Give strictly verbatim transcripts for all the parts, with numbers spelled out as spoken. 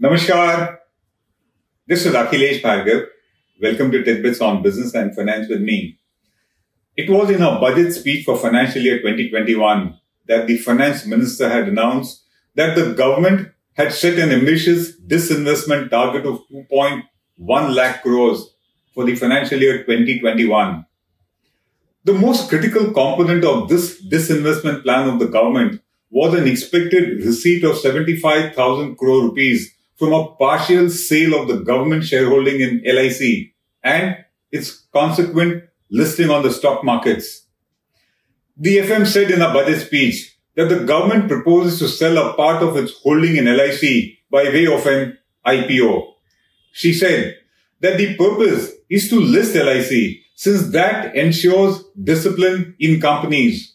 Namaskar. This is Akhilesh Bhargava. Welcome to Tidbits on Business and Finance with me. It was in her budget speech for financial year twenty twenty-one that the finance minister had announced that the government had set an ambitious disinvestment target of two point one lakh crores for the financial year twenty twenty-one. The most critical component of this disinvestment plan of the government was an expected receipt of seventy-five thousand crore rupees from a partial sale of the government shareholding in L I C and its consequent listing on the stock markets. The F M said in a budget speech that the government proposes to sell a part of its holding in L I C by way of an I P O. She said that the purpose is to list L I C since that ensures discipline in companies.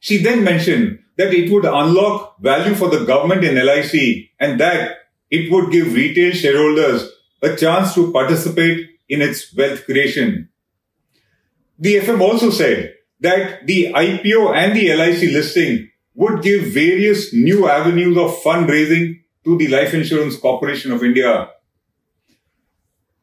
She then mentioned that it would unlock value for the government in L I C and that it would give retail shareholders a chance to participate in its wealth creation. The F M also said that the I P O and the L I C listing would give various new avenues of fundraising to the Life Insurance Corporation of India.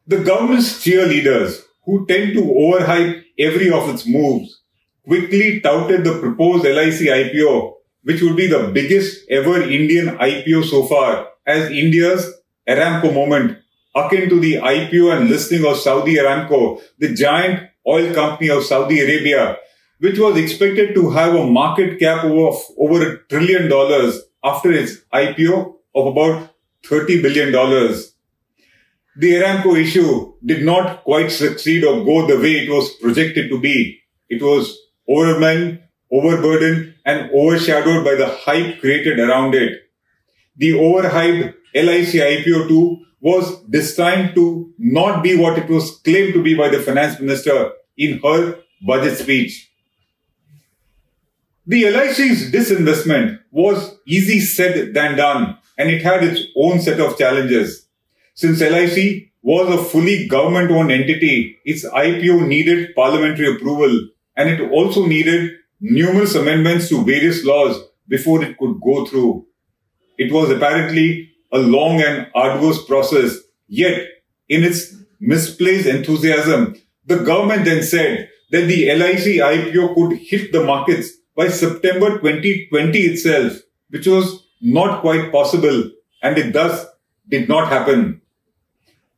The government's cheerleaders, who tend to overhype every of its moves, quickly touted the proposed L I C I P O, which would be the biggest ever Indian I P O so far, as India's Aramco moment, akin to the I P O and listing of Saudi Aramco, the giant oil company of Saudi Arabia, which was expected to have a market cap of over a trillion dollars after its I P O of about thirty billion dollars. The Aramco issue did not quite succeed or go the way it was projected to be. It was overwhelmed, overburdened, and overshadowed by the hype created around it. The overhyped L I C I P O too was destined to not be what it was claimed to be by the finance minister in her budget speech. The L I C's disinvestment was easy said than done, and it had its own set of challenges. Since L I C was a fully government-owned entity, its I P O needed parliamentary approval, and it also needed numerous amendments to various laws before it could go through. It was apparently a long and arduous process, yet in its misplaced enthusiasm, the government then said that the L I C I P O could hit the markets by September twenty twenty itself, which was not quite possible, and it thus did not happen.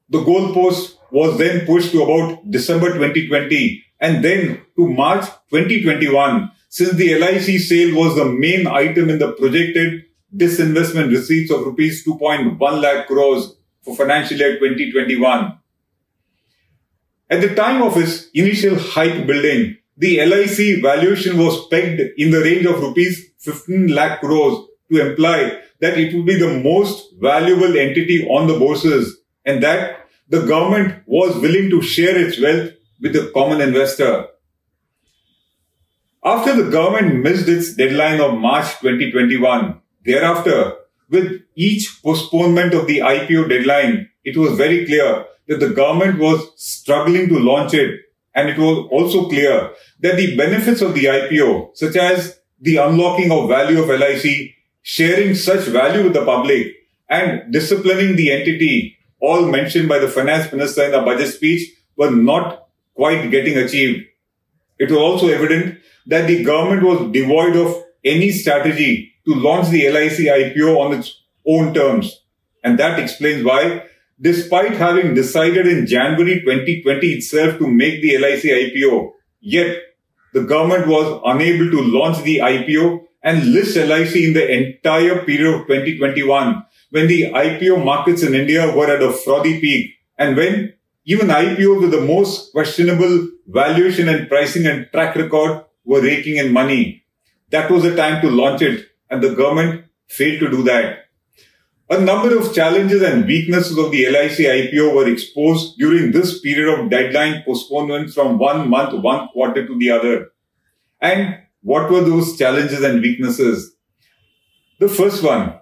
The goalpost was then pushed to about December twenty twenty and then to March twenty twenty-one, since the L I C sale was the main item in the projected disinvestment receipts of rupees two point one lakh crores for financial year twenty twenty-one. At the time of its initial hype building, the L I C valuation was pegged in the range of rupees fifteen lakh crores to imply that it would be the most valuable entity on the bourses and that the government was willing to share its wealth with the common investor. After the government missed its deadline of March twenty twenty-one, thereafter, with each postponement of the I P O deadline, it was very clear that the government was struggling to launch it, and it was also clear that the benefits of the I P O, such as the unlocking of value of L I C, sharing such value with the public, and disciplining the entity, all mentioned by the finance minister in the budget speech, were not quite getting achieved. It was also evident that the government was devoid of any strategy to launch the L I C I P O on its own terms. And that explains why, despite having decided in January twenty twenty itself to make the L I C I P O, yet the government was unable to launch the I P O and list L I C in the entire period of twenty twenty-one, when the I P O markets in India were at a frothy peak, and when even I P Os with the most questionable valuation and pricing and track record were raking in money. That was the time to launch it, and the government failed to do that. A number of challenges and weaknesses of the L I C I P O were exposed during this period of deadline postponement from one month, one quarter to the other. And what were those challenges and weaknesses? The first one,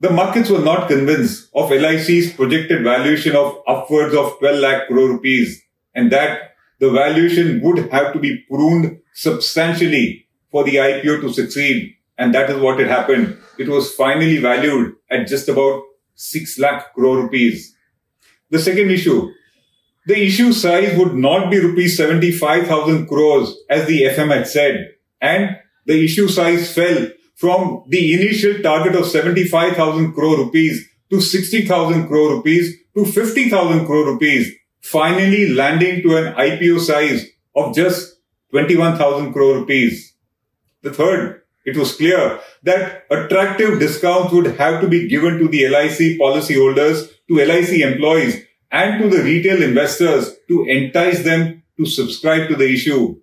the markets were not convinced of L I C's projected valuation of upwards of twelve lakh crore rupees, and that the valuation would have to be pruned substantially for the I P O to succeed. And that is what had happened. It was finally valued at just about six lakh crore rupees. The second issue, the issue size would not be rupees seventy-five thousand crores as the F M had said, and the issue size fell from the initial target of seventy-five thousand crore rupees to sixty thousand crore rupees to fifty thousand crore rupees, finally landing to an I P O size of just twenty-one thousand crore rupees. The third, it was clear that attractive discounts would have to be given to the L I C policyholders, to L I C employees and to the retail investors to entice them to subscribe to the issue.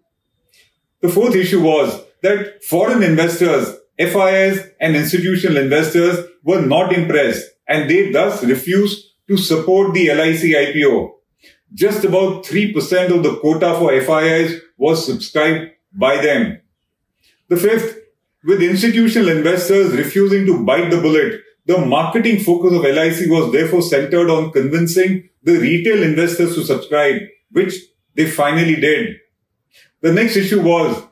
The fourth issue was that foreign investors, F I Is and institutional investors were not impressed and they thus refused to support the L I C I P O. Just about three percent of the quota for F I Is was subscribed by them. The fifth, with institutional investors refusing to bite the bullet, the marketing focus of L I C was therefore centered on convincing the retail investors to subscribe, which they finally did. The next issue was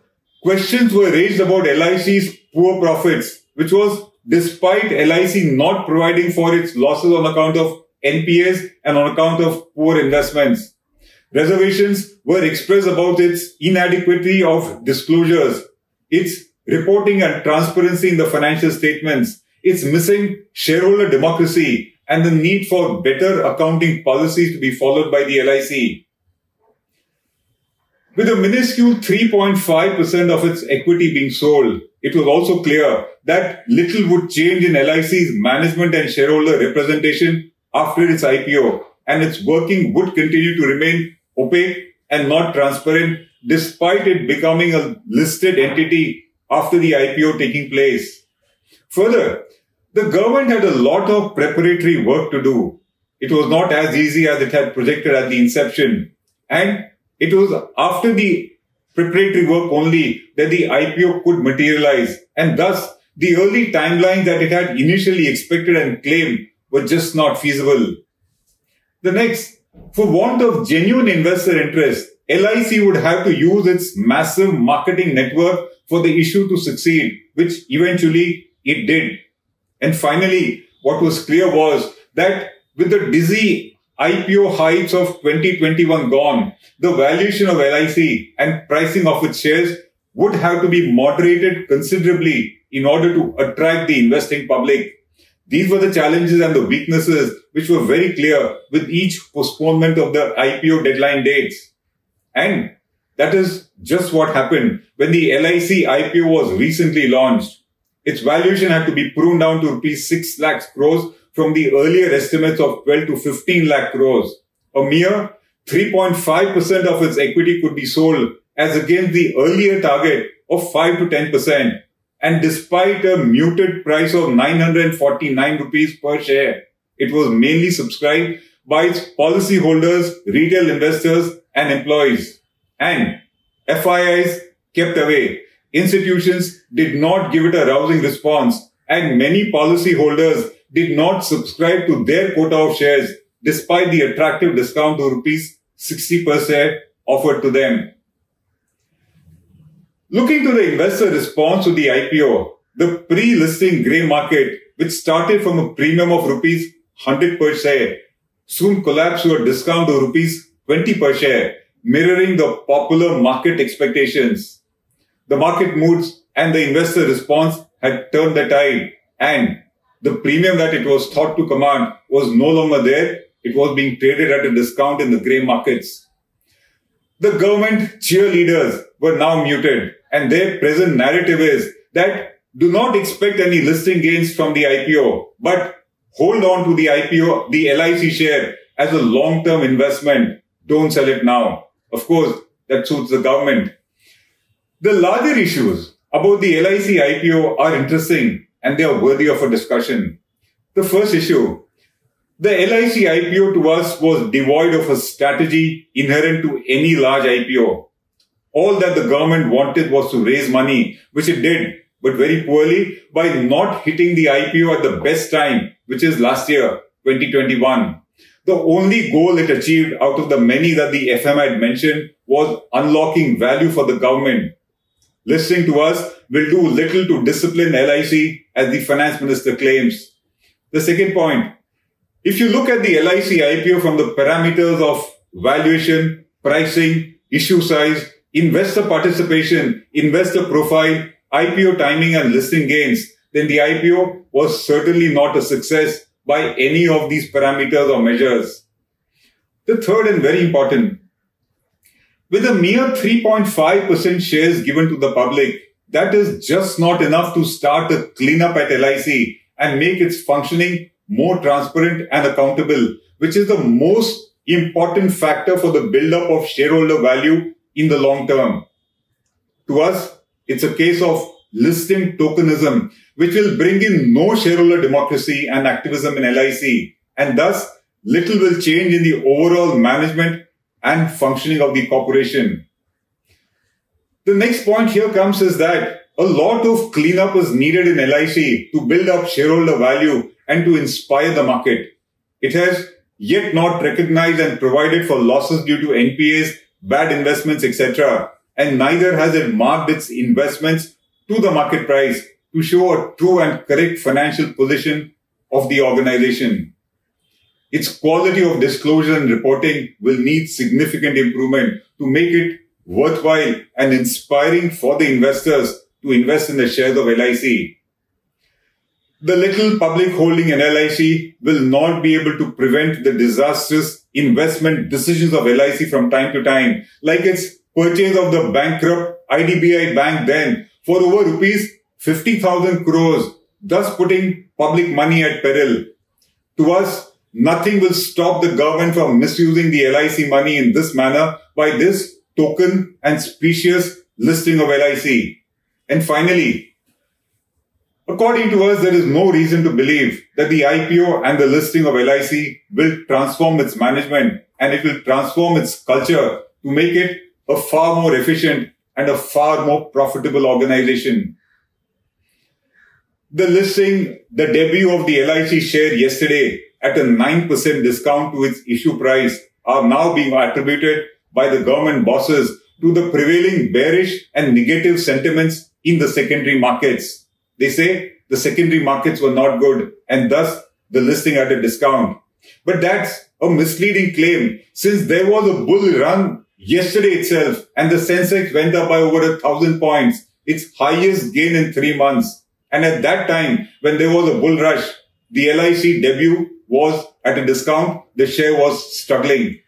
questions were raised about L I C's poor profits, which was despite L I C not providing for its losses on account of N P As and on account of poor investments. Reservations were expressed about its inadequacy of disclosures, its reporting and transparency in the financial statements, its missing shareholder democracy and the need for better accounting policies to be followed by the L I C. With a minuscule three point five percent of its equity being sold, it was also clear that little would change in L I C's management and shareholder representation after its I P O, and its working would continue to remain opaque and not transparent despite it becoming a listed entity after the I P O taking place. Further, the government had a lot of preparatory work to do. It was not as easy as it had projected at the inception. And it was after the preparatory work only that the I P O could materialize. And thus, the early timelines that it had initially expected and claimed were just not feasible. The next, for want of genuine investor interest, L I C would have to use its massive marketing network for the issue to succeed, which eventually it did. And finally, what was clear was that with the dizzy I P O heights of twenty twenty-one gone, the valuation of L I C and pricing of its shares would have to be moderated considerably in order to attract the investing public. These were the challenges and the weaknesses which were very clear with each postponement of the I P O deadline dates. And that is just what happened when the L I C I P O was recently launched. Its valuation had to be pruned down to rupees six lakh crores from the earlier estimates of twelve to fifteen lakh crores. A mere three point five percent of its equity could be sold as against the earlier target of five to ten percent. And despite a muted price of nine hundred forty-nine rupees per share, it was mainly subscribed by its policyholders, retail investors and employees. And F I Is kept away. Institutions did not give it a rousing response and many policyholders did not subscribe to their quota of shares despite the attractive discount of rupees sixty per share offered to them. Looking to the investor response to the I P O, the pre-listing grey market, which started from a premium of rupees one hundred per share, soon collapsed to a discount of rupees twenty per share, mirroring the popular market expectations. The market moods and the investor response had turned the tide and the premium that it was thought to command was no longer there. It was being traded at a discount in the grey markets. The government cheerleaders were now muted and their present narrative is that do not expect any listing gains from the I P O, but hold on to the I P O, the L I C share as a long-term investment. Don't sell it now. Of course, that suits the government. The larger issues about the L I C I P O are interesting and they are worthy of a discussion. The first issue, the L I C I P O to us was devoid of a strategy inherent to any large I P O. All that the government wanted was to raise money, which it did, but very poorly by not hitting the I P O at the best time, which is last year, twenty twenty-one. The only goal it achieved out of the many that the F M had mentioned was unlocking value for the government. Listening to us will do little to discipline L I C, as the finance minister claims. The second point, If you look at the L I C I P O from the parameters of valuation, pricing, issue size, investor participation, investor profile, I P O timing and listing gains, then the I P O was certainly not a success by any of these parameters or measures. The third and very important, with a mere three point five percent shares given to the public, that is just not enough to start a cleanup at L I C and make its functioning more transparent and accountable, which is the most important factor for the buildup of shareholder value in the long term. To us, it's a case of listing tokenism, which will bring in no shareholder democracy and activism in L I C, and thus little will change in the overall management and functioning of the corporation. The next point here comes is that a lot of cleanup is needed in L I C to build up shareholder value and to inspire the market. It has yet not recognized and provided for losses due to N P As, bad investments, et cetera, and neither has it marked its investments to the market price to show a true and correct financial position of the organization. Its quality of disclosure and reporting will need significant improvement to make it worthwhile and inspiring for the investors to invest in the shares of L I C. The little public holding in L I C will not be able to prevent the disastrous investment decisions of L I C from time to time, like its purchase of the bankrupt I D B I Bank then for over rupees fifty thousand crores, thus putting public money at peril. To us, nothing will stop the government from misusing the L I C money in this manner by this token and specious listing of L I C. And finally, according to us, there is no reason to believe that the I P O and the listing of L I C will transform its management, and it will transform its culture to make it a far more efficient and a far more profitable organization. The listing, the debut of the L I C share yesterday at a nine percent discount to its issue price are now being attributed by the government bosses to the prevailing bearish and negative sentiments in the secondary markets. They say the secondary markets were not good and thus the listing at a discount. But that's a misleading claim, since there was a bull run yesterday itself and the Sensex went up by over a thousand points, its highest gain in three months. And at that time, when there was a bull rush, the L I C debut was at a discount, the share was struggling.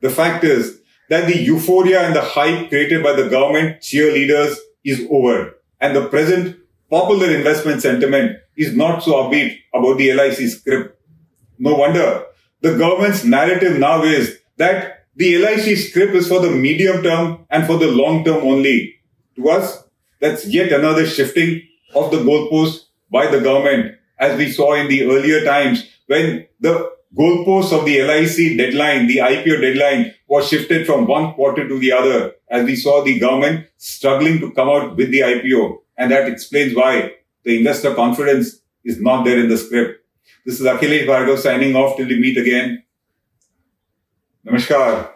The fact is that the euphoria and the hype created by the government cheerleaders is over, and the present popular investment sentiment is not so upbeat about the L I C scrip. No wonder the government's narrative now is that the L I C scrip is for the medium term and for the long term only. To us, that's yet another shifting of the goalposts by the government, as we saw in the earlier times when the goalposts of the L I C deadline, the I P O deadline, was shifted from one quarter to the other, as we saw the government struggling to come out with the I P O. And that explains why the investor confidence is not there in the script. This is Akhilesh Bhargava signing off till we meet again. Namaskar.